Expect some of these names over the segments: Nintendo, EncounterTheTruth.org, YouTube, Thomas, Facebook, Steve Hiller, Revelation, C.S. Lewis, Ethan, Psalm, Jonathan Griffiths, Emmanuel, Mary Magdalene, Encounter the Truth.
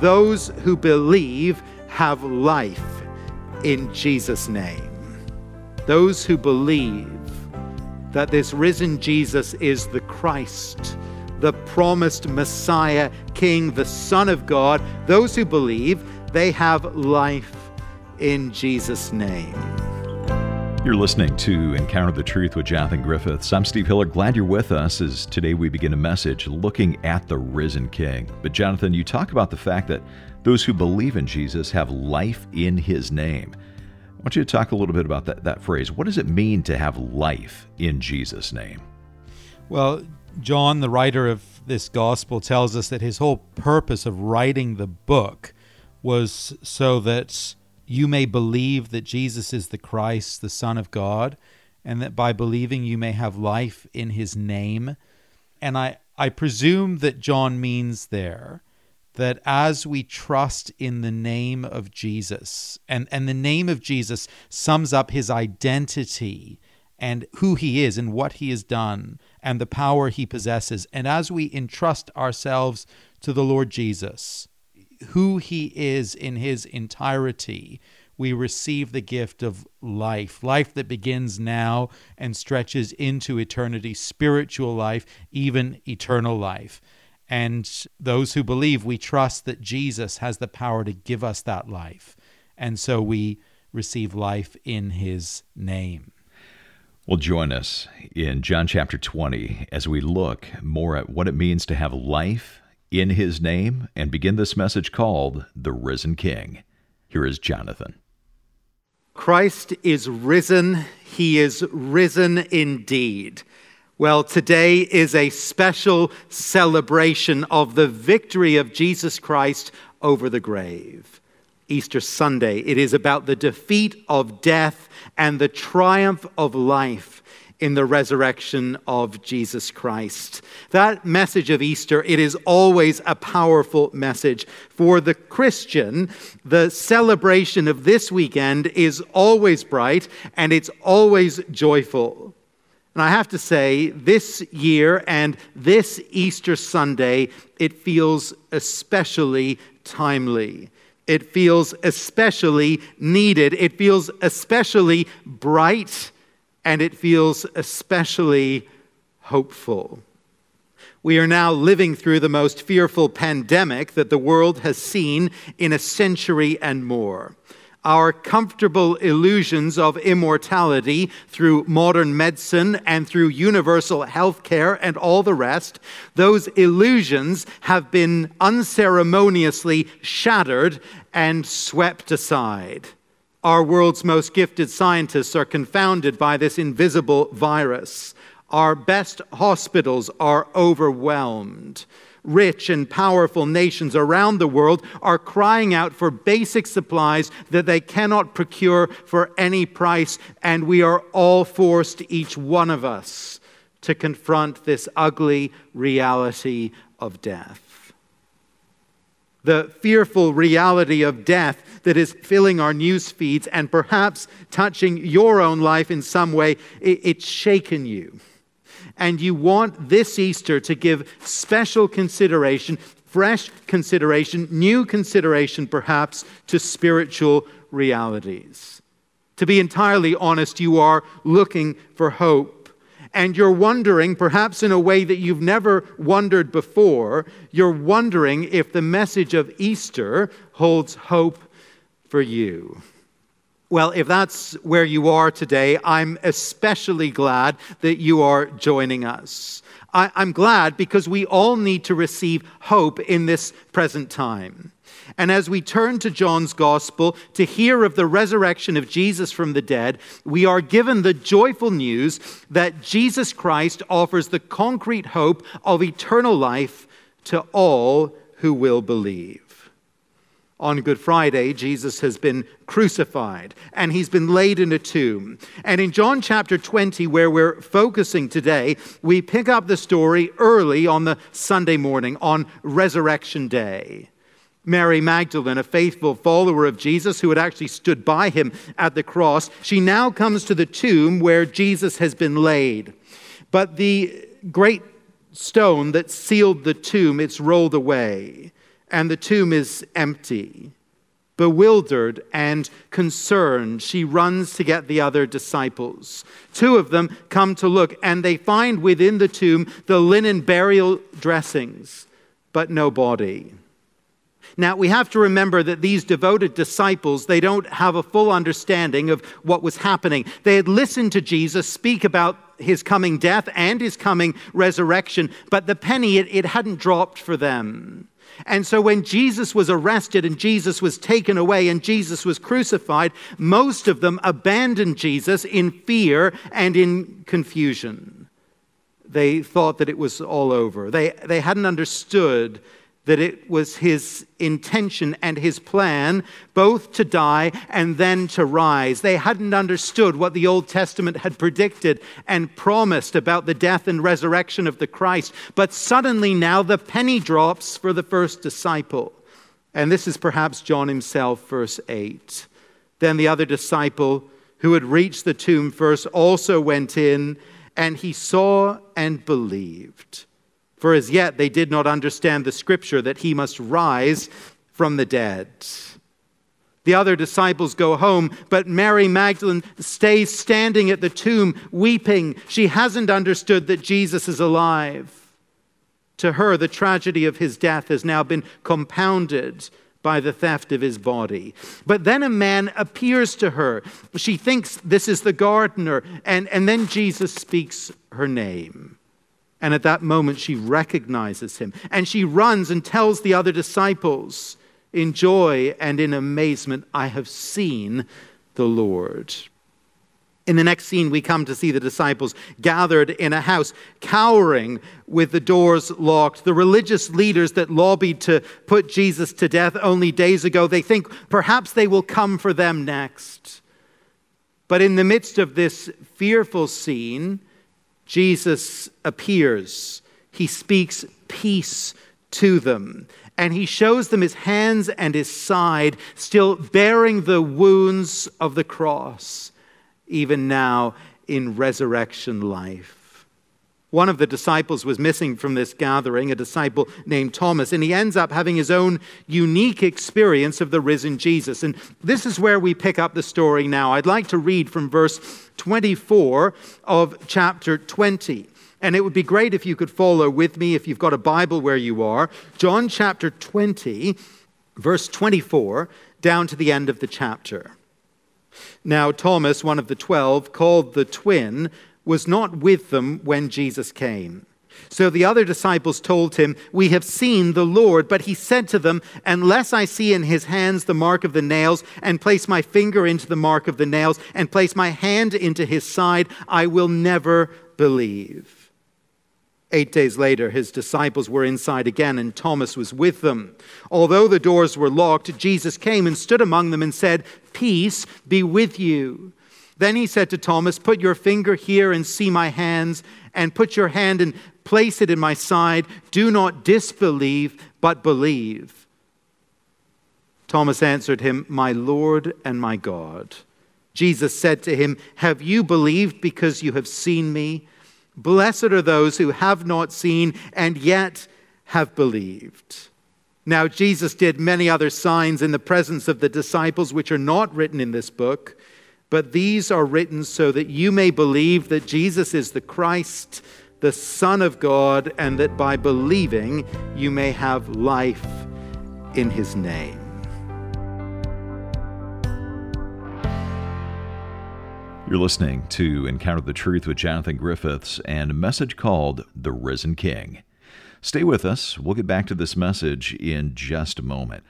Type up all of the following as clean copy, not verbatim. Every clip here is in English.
Those who believe have life in Jesus' name. Those who believe that this risen Jesus is the Christ, the promised Messiah, King, the Son of God, those who believe, they have life in Jesus' name. You're listening to Encounter the Truth with Jonathan Griffiths. I'm Steve Hiller. Glad you're with us as today we begin a message looking at the risen King. But Jonathan, you talk about the fact that those who believe in Jesus have life in his name. I want you to talk a little bit about that phrase. What does it mean to have life in Jesus' name? Well, John, the writer of this gospel, tells us that his whole purpose of writing the book was so that you may believe that Jesus is the Christ, the Son of God, and that by believing you may have life in his name. And I presume that John means there that as we trust in the name of Jesus, and the name of Jesus sums up his identity and who he is and what he has done and the power he possesses. And as we entrust ourselves to the Lord Jesus, who he is in his entirety, we receive the gift of life that begins now and stretches into eternity, spiritual life, even eternal life. And those who believe, we trust that Jesus has the power to give us that life. And so we receive life in his name. Well, join us in John chapter 20 as we look more at what it means to have life in his name and begin this message called The Risen King. Here is Jonathan. Christ is risen. He is risen indeed. Well, today is a special celebration of the victory of Jesus Christ over the grave. Easter Sunday, it is about the defeat of death and the triumph of life in the resurrection of Jesus Christ. That message of Easter, it is always a powerful message. For the Christian, the celebration of this weekend is always bright and it's always joyful. And I have to say, this year and this Easter Sunday, it feels especially timely. It feels especially needed. It feels especially bright. And it feels especially hopeful. We are now living through the most fearful pandemic that the world has seen in a century and more. Our comfortable illusions of immortality through modern medicine and through universal health care and all the rest, those illusions have been unceremoniously shattered and swept aside. Our world's most gifted scientists are confounded by this invisible virus. Our best hospitals are overwhelmed. Rich and powerful nations around the world are crying out for basic supplies that they cannot procure for any price, and we are all forced, each one of us, to confront this ugly reality of death. The fearful reality of death that is filling our news feeds and perhaps touching your own life in some way, it's shaken you. And you want this Easter to give special consideration, fresh consideration, new consideration perhaps, to spiritual realities. To be entirely honest, you are looking for hope. And you're wondering, perhaps in a way that you've never wondered before, you're wondering if the message of Easter holds hope for you. Well, if that's where you are today, I'm especially glad that you are joining us. I'm glad because we all need to receive hope in this present time. And as we turn to John's gospel to hear of the resurrection of Jesus from the dead, we are given the joyful news that Jesus Christ offers the concrete hope of eternal life to all who will believe. On Good Friday, Jesus has been crucified and he's been laid in a tomb. And in John chapter 20, where we're focusing today, we pick up the story early on the Sunday morning, on Resurrection Day. Mary Magdalene, a faithful follower of Jesus who had actually stood by him at the cross, she now comes to the tomb where Jesus has been laid. But the great stone that sealed the tomb, it's rolled away. and the tomb is empty. Bewildered and concerned, she runs to get the other disciples. Two of them come to look, and they find within the tomb the linen burial dressings, but no body. Now, we have to remember that these devoted disciples, they don't have a full understanding of what was happening. They had listened to Jesus speak about his coming death and his coming resurrection, but the penny, it hadn't dropped for them. And so when Jesus was arrested and Jesus was taken away and Jesus was crucified, most of them abandoned Jesus in fear and in confusion. They thought that it was all over. They hadn't understood that it was his intention and his plan both to die and then to rise. They hadn't understood what the Old Testament had predicted and promised about the death and resurrection of the Christ. But suddenly now the penny drops for the first disciple. And this is perhaps John himself, verse 8. Then the other disciple who had reached the tomb first also went in, and he saw and believed. For as yet they did not understand the scripture that he must rise from the dead. The other disciples go home, but Mary Magdalene stays standing at the tomb, weeping. She hasn't understood that Jesus is alive. To her, the tragedy of his death has now been compounded by the theft of his body. But then a man appears to her. She thinks this is the gardener, and then Jesus speaks her name. And at that moment, she recognizes him. And she runs and tells the other disciples, in joy and in amazement, I have seen the Lord. In the next scene, we come to see the disciples gathered in a house, cowering with the doors locked. The religious leaders that lobbied to put Jesus to death only days ago, they think perhaps they will come for them next. But in the midst of this fearful scene, Jesus appears. He speaks peace to them, and he shows them his hands and his side, still bearing the wounds of the cross, even now in resurrection life. One of the disciples was missing from this gathering, a disciple named Thomas, and he ends up having his own unique experience of the risen Jesus. And this is where we pick up the story now. I'd like to read from verse 24 of chapter 20. And it would be great if you could follow with me if you've got a Bible where you are. John chapter 20, verse 24, down to the end of the chapter. Now Thomas, one of the 12, called the twin, was not with them when Jesus came. So the other disciples told him, we have seen the Lord. But he said to them, unless I see in his hands the mark of the nails, and place my finger into the mark of the nails, and place my hand into his side, I will never believe. 8 days later, his disciples were inside again, and Thomas was with them. Although the doors were locked, Jesus came and stood among them and said, peace be with you. Then he said to Thomas, put your finger here and see my hands, and put your hand and place it in my side. Do not disbelieve, but believe. Thomas answered him, my Lord and my God. Jesus said to him, have you believed because you have seen me? Blessed are those who have not seen and yet have believed. Now Jesus did many other signs in the presence of the disciples, which are not written in this book, but these are written so that you may believe that Jesus is the Christ, the Son of God, and that by believing you may have life in his name. You're listening to Encounter the Truth with Jonathan Griffiths and a message called The Risen King. Stay with us. We'll get back to this message in just a moment.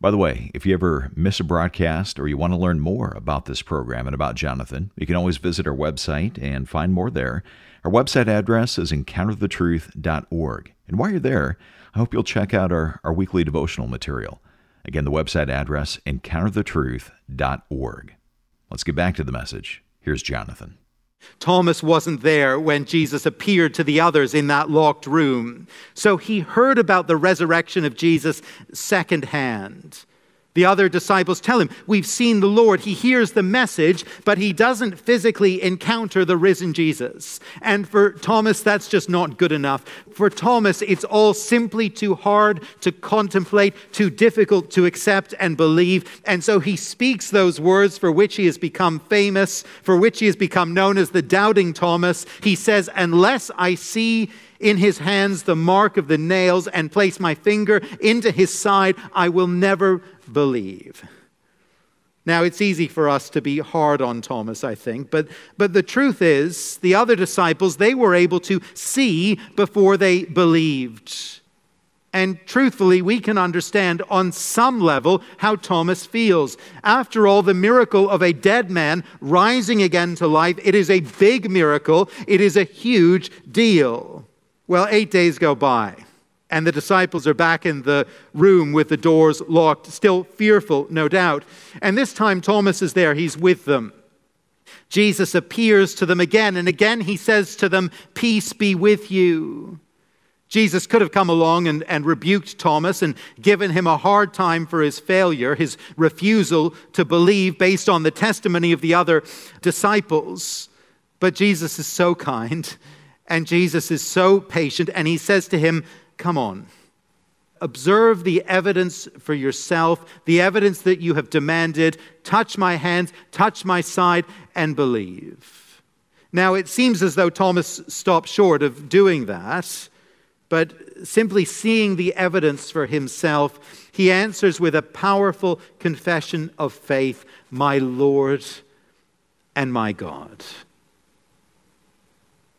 By the way, if you ever miss a broadcast or you want to learn more about this program and about Jonathan, you can always visit our website and find more there. Our website address is EncounterTheTruth.org. And while you're there, I hope you'll check out our weekly devotional material. Again, the website address, EncounterTheTruth.org. Let's get back to the message. Here's Jonathan. Thomas wasn't there when Jesus appeared to the others in that locked room. So he heard about the resurrection of Jesus secondhand. The other disciples tell him, we've seen the Lord. He hears the message, but he doesn't physically encounter the risen Jesus. And for Thomas, that's just not good enough. For Thomas, it's all simply too hard to contemplate, too difficult to accept and believe. And so he speaks those words for which he has become famous, for which he has become known as the Doubting Thomas. He says, unless I see in his hands the mark of the nails and place my finger into his side, I will never believe. Now, it's easy for us to be hard on Thomas, I think, but the truth is, the other disciples, they were able to see before they believed. And truthfully, we can understand on some level how Thomas feels. After all, the miracle of a dead man rising again to life, it is a big miracle. It is a huge deal. Well, 8 days go by, and the disciples are back in the room with the doors locked, still fearful, no doubt. And this time Thomas is there. He's with them. Jesus appears to them again, and again he says to them, "Peace be with you." Jesus could have come along and rebuked Thomas and given him a hard time for his failure, his refusal to believe based on the testimony of the other disciples. But Jesus is so kind. And Jesus is so patient, and he says to him, come on, observe the evidence for yourself, the evidence that you have demanded, touch my hands, touch my side, and believe. Now, it seems as though Thomas stopped short of doing that, but simply seeing the evidence for himself, he answers with a powerful confession of faith, my Lord and my God.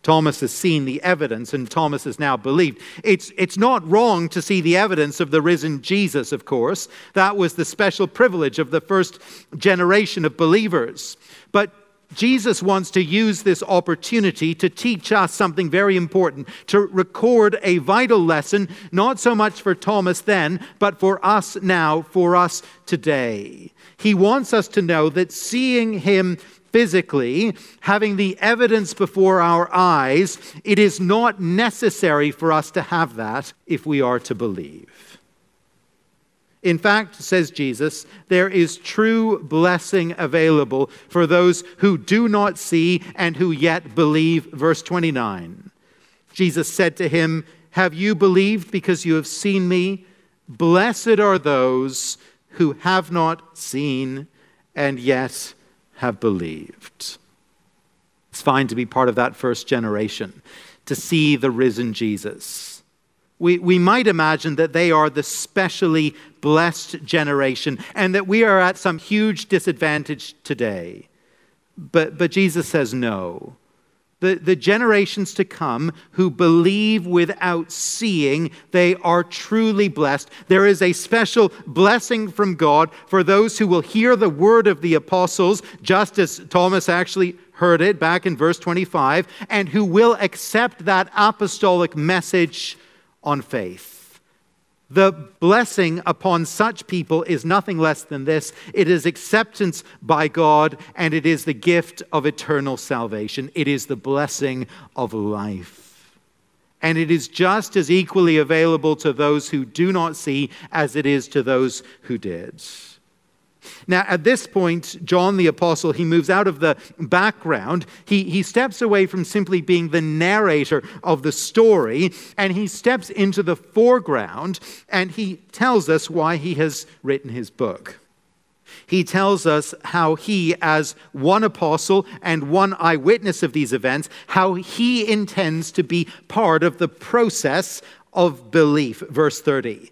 Thomas has seen the evidence, and Thomas has now believed. It's not wrong to see the evidence of the risen Jesus, of course. That was the special privilege of the first generation of believers. But Jesus wants to use this opportunity to teach us something very important, to record a vital lesson, not so much for Thomas then, but for us now, for us today. He wants us to know that seeing him physically, having the evidence before our eyes, it is not necessary for us to have that if we are to believe. In fact, says Jesus, there is true blessing available for those who do not see and who yet believe. Verse 29, Jesus said to him, have you believed because you have seen me? Blessed are those who have not seen and yet have believed. It's fine to be part of that first generation, to see the risen Jesus. We might imagine that they are the specially blessed generation and that we are at some huge disadvantage today. But Jesus says no. The generations to come who believe without seeing, they are truly blessed. There is a special blessing from God for those who will hear the word of the apostles, just as Thomas actually heard it back in verse 25, and who will accept that apostolic message on faith. The blessing upon such people is nothing less than this. It is acceptance by God, and it is the gift of eternal salvation. It is the blessing of life. And it is just as equally available to those who do not see as it is to those who did. Now, at this point, John the Apostle, he moves out of the background. He steps away from simply being the narrator of the story, and he steps into the foreground, and he tells us why he has written his book. He tells us how he, as one apostle and one eyewitness of these events, how he intends to be part of the process of belief. Verse 30.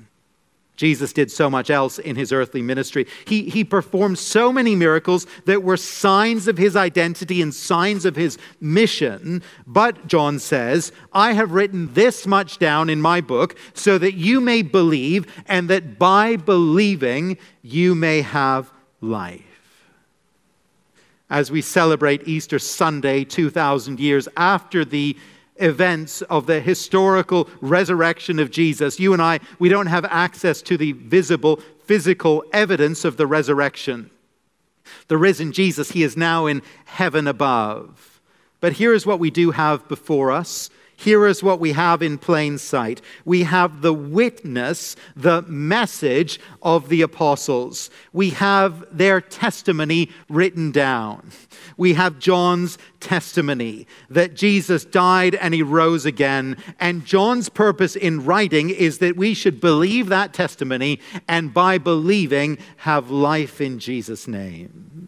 Jesus did so much else in his earthly ministry. He performed so many miracles that were signs of his identity and signs of his mission. But, John says, I have written this much down in my book so that you may believe and that by believing you may have life. As we celebrate Easter Sunday, 2,000 years after the events of the historical resurrection of Jesus. You and I, we don't have access to the visible, physical evidence of the resurrection. The risen Jesus, he is now in heaven above. But here is what we do have before us. Here is what we have in plain sight. We have the witness, the message of the apostles. We have their testimony written down. We have John's testimony that Jesus died and he rose again. And John's purpose in writing is that we should believe that testimony and by believing have life in Jesus' name.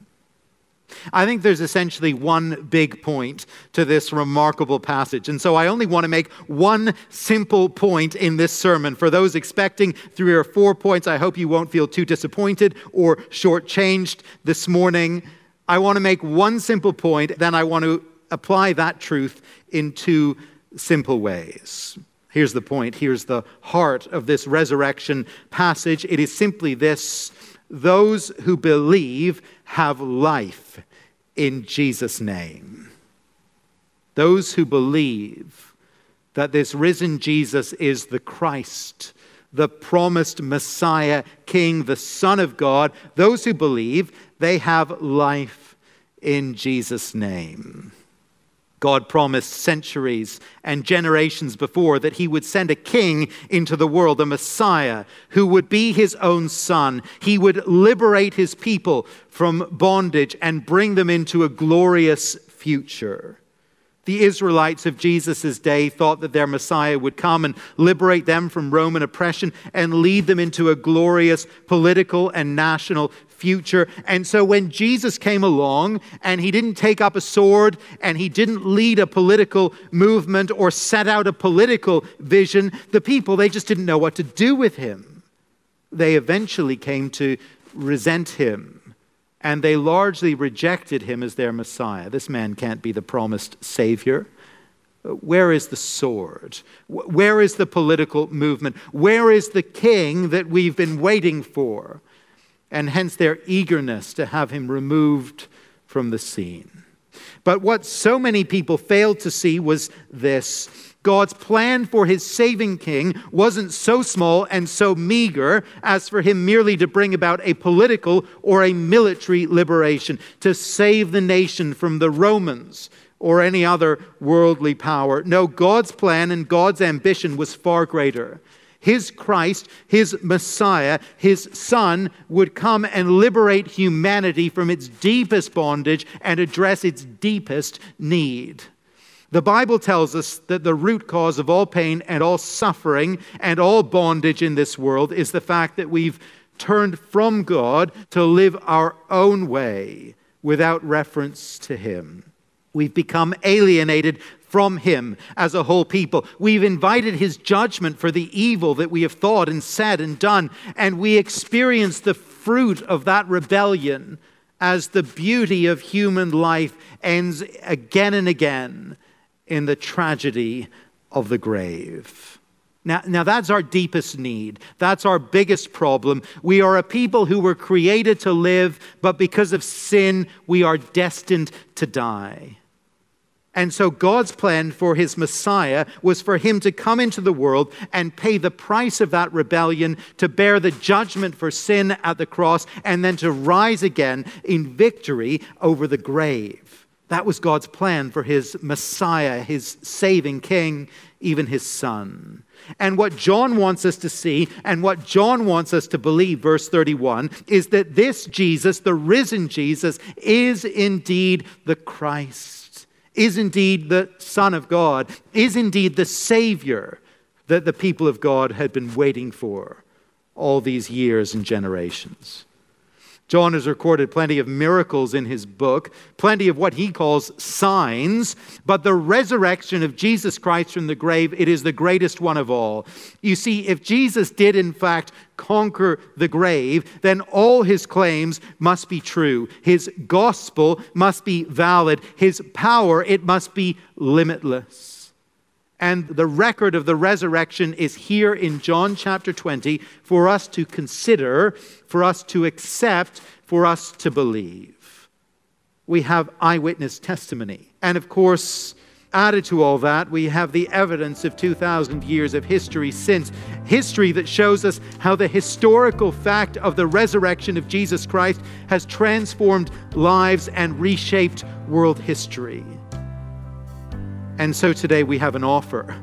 I think there's essentially one big point to this remarkable passage. And so I only want to make one simple point in this sermon. For those expecting 3 or 4 points, I hope you won't feel too disappointed or shortchanged this morning. I want to make one simple point, then I want to apply that truth in 2 simple ways. Here's the point. Here's the heart of this resurrection passage. It is simply this: those who believe have life in Jesus' name. Those who believe that this risen Jesus is the Christ, the promised Messiah, King, the Son of God, those who believe, they have life in Jesus' name. God promised centuries and generations before that he would send a king into the world, a Messiah who would be his own son. He would liberate his people from bondage and bring them into a glorious future. The Israelites of Jesus' day thought that their Messiah would come and liberate them from Roman oppression and lead them into a glorious political and national future. And so when Jesus came along and he didn't take up a sword and he didn't lead a political movement or set out a political vision, the people, they just didn't know what to do with him. They eventually came to resent him and they largely rejected him as their Messiah. This man can't be the promised Savior. Where is the sword? Where is the political movement? Where is the king that we've been waiting for? And hence their eagerness to have him removed from the scene. But what so many people failed to see was this: God's plan for his saving king wasn't so small and so meager as for him merely to bring about a political or a military liberation, to save the nation from the Romans or any other worldly power. No, God's plan and God's ambition was far greater. His Christ, his Messiah, his Son would come and liberate humanity from its deepest bondage and address its deepest need. The Bible tells us that the root cause of all pain and all suffering and all bondage in this world is the fact that we've turned from God to live our own way without reference to him. We've become alienated from him as a whole people. We've invited his judgment for the evil that we have thought and said and done, and we experience the fruit of that rebellion as the beauty of human life ends again and again in the tragedy of the grave. Now that's our deepest need. That's our biggest problem. We are a people who were created to live, but because of sin, we are destined to die. And so God's plan for his Messiah was for him to come into the world and pay the price of that rebellion, to bear the judgment for sin at the cross, and then to rise again in victory over the grave. That was God's plan for his Messiah, his saving king, even his son. And what John wants us to see and what John wants us to believe, verse 31, is that this Jesus, the risen Jesus, is indeed the Christ, is indeed the Son of God, is indeed the Savior that the people of God had been waiting for all these years and generations. John has recorded plenty of miracles in his book, plenty of what he calls signs, but the resurrection of Jesus Christ from the grave, it is the greatest one of all. You see, if Jesus did in fact conquer the grave, then all his claims must be true. His gospel must be valid. His power, it must be limitless. And the record of the resurrection is here in John chapter 20 for us to consider, for us to accept, for us to believe. We have eyewitness testimony. And of course, Added to all that, we have the evidence of 2,000 years of history since. History that shows us how the historical fact of the resurrection of Jesus Christ has transformed lives and reshaped world history. And so today we have an offer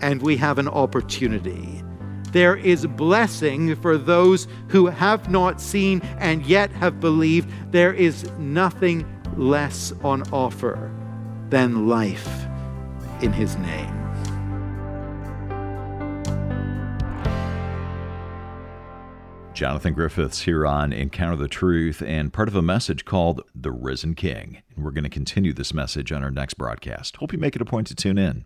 and we have an opportunity. There is blessing for those who have not seen and yet have believed. There is nothing less on offer than life in His name. Jonathan Griffiths here on Encounter the Truth and part of a message called The Risen King. And we're going to continue this message on our next broadcast. Hope you make it a point to tune in.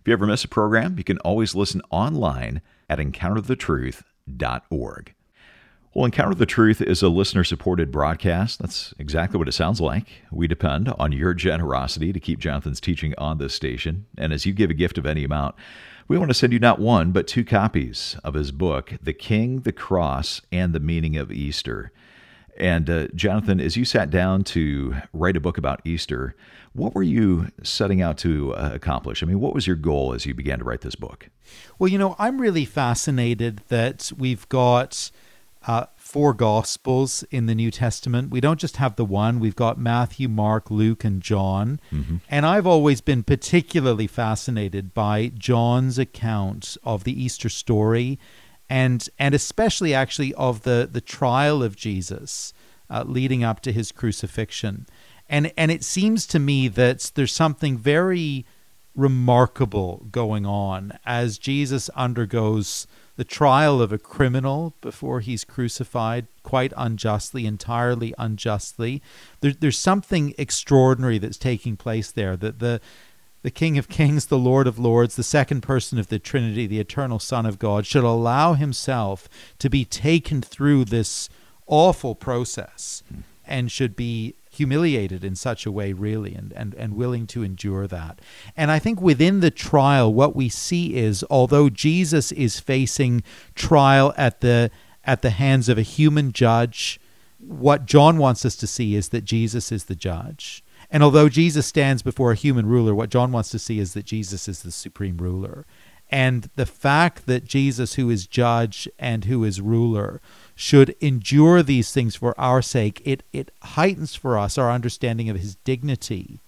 If you ever miss a program, you can always listen online at EncounterTheTruth.org. Well, Encounter the Truth is a listener-supported broadcast. That's exactly what it sounds like. We depend on your generosity to keep Jonathan's teaching on this station. And as you give a gift of any amount, we want to send you not one, but two copies of his book, The King, the Cross, and the Meaning of Easter. And Jonathan, as you sat down to write a book about Easter, what were you setting out to accomplish? I mean, what was your goal as you began to write this book? Well, you know, I'm really fascinated that we've got four Gospels in the New Testament. We don't just have the one. We've got Matthew, Mark, Luke, and John. Mm-hmm. And I've always been particularly fascinated by John's account of the Easter story and especially actually of the trial of Jesus leading up to his crucifixion. And it seems to me that there's something very remarkable going on as Jesus undergoes the trial of a criminal before he's crucified, quite unjustly, entirely unjustly. There's something extraordinary that's taking place there. The King of Kings, the Lord of Lords, the second person of the Trinity, the eternal Son of God, should allow himself to be taken through this awful process and should be humiliated in such a way, really, and willing to endure that. And I think within the trial, what we see is, although Jesus is facing trial at the hands of a human judge, what John wants us to see is that Jesus is the judge. And although Jesus stands before a human ruler, what John wants to see is that Jesus is the supreme ruler. And the fact that Jesus, who is judge and who is ruler, should endure these things for our sake, it heightens for us our understanding of his dignity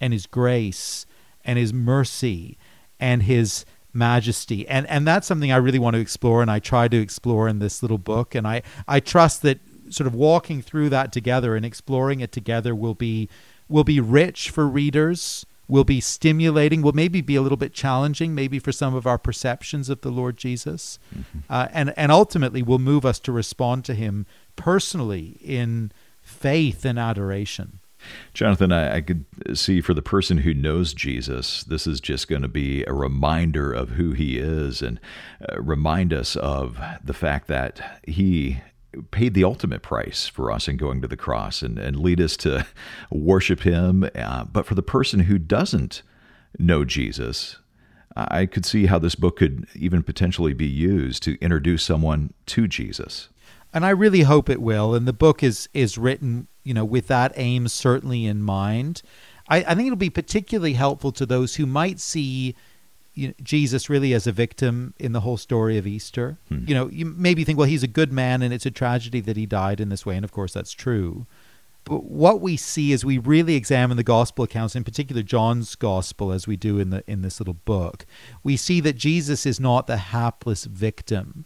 and his grace and his mercy and his majesty. And that's something I really want to explore, and I try to explore in this little book. And I trust that sort of walking through that together and exploring it together will be rich for readers, will be stimulating, will maybe be a little bit challenging, maybe for some of our perceptions of the Lord Jesus, and ultimately will move us to respond to him personally in faith and adoration. Jonathan, I could see for the person who knows Jesus, this is just going to be a reminder of who he is and remind us of the fact that he paid the ultimate price for us in going to the cross and lead us to worship him. But for the person who doesn't know Jesus, I could see how this book could even potentially be used to introduce someone to Jesus. And I really hope it will. And the book is written, you know, with that aim certainly in mind. I think it'll be particularly helpful to those who might see Jesus really as a victim in the whole story of Easter. You know, you maybe think, well, he's a good man and it's a tragedy that he died in this way. And of course, that's true. But what we see as we really examine the gospel accounts, in particular John's gospel, as we do in this little book, we see that Jesus is not the hapless victim,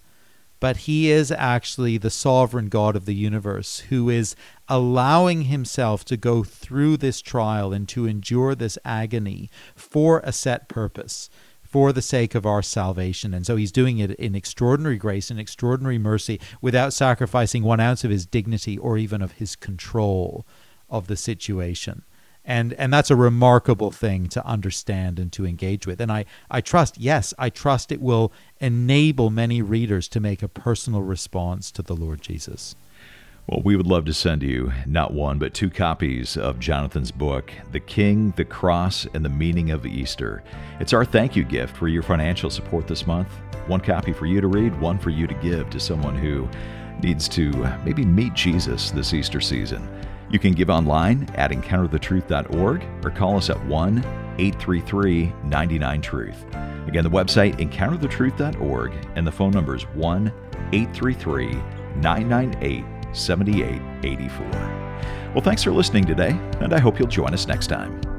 but he is actually the sovereign God of the universe who is allowing himself to go through this trial and to endure this agony for a set purpose, for the sake of our salvation. And so he's doing it in extraordinary grace and extraordinary mercy without sacrificing 1 ounce of his dignity or even of his control of the situation. And that's a remarkable thing to understand and to engage with. And I trust it will enable many readers to make a personal response to the Lord Jesus. Well, we would love to send you not one, but two copies of Jonathan's book, The King, the Cross, and the Meaning of Easter. It's our thank you gift for your financial support this month. One copy for you to read, one for you to give to someone who needs to maybe meet Jesus this Easter season. You can give online at EncounterTheTruth.org or call us at 1 833-99-TRUTH. Again, the website, EncounterTheTruth.org, and the phone number is 1-833-998-7884. Well, thanks for listening today, and I hope you'll join us next time.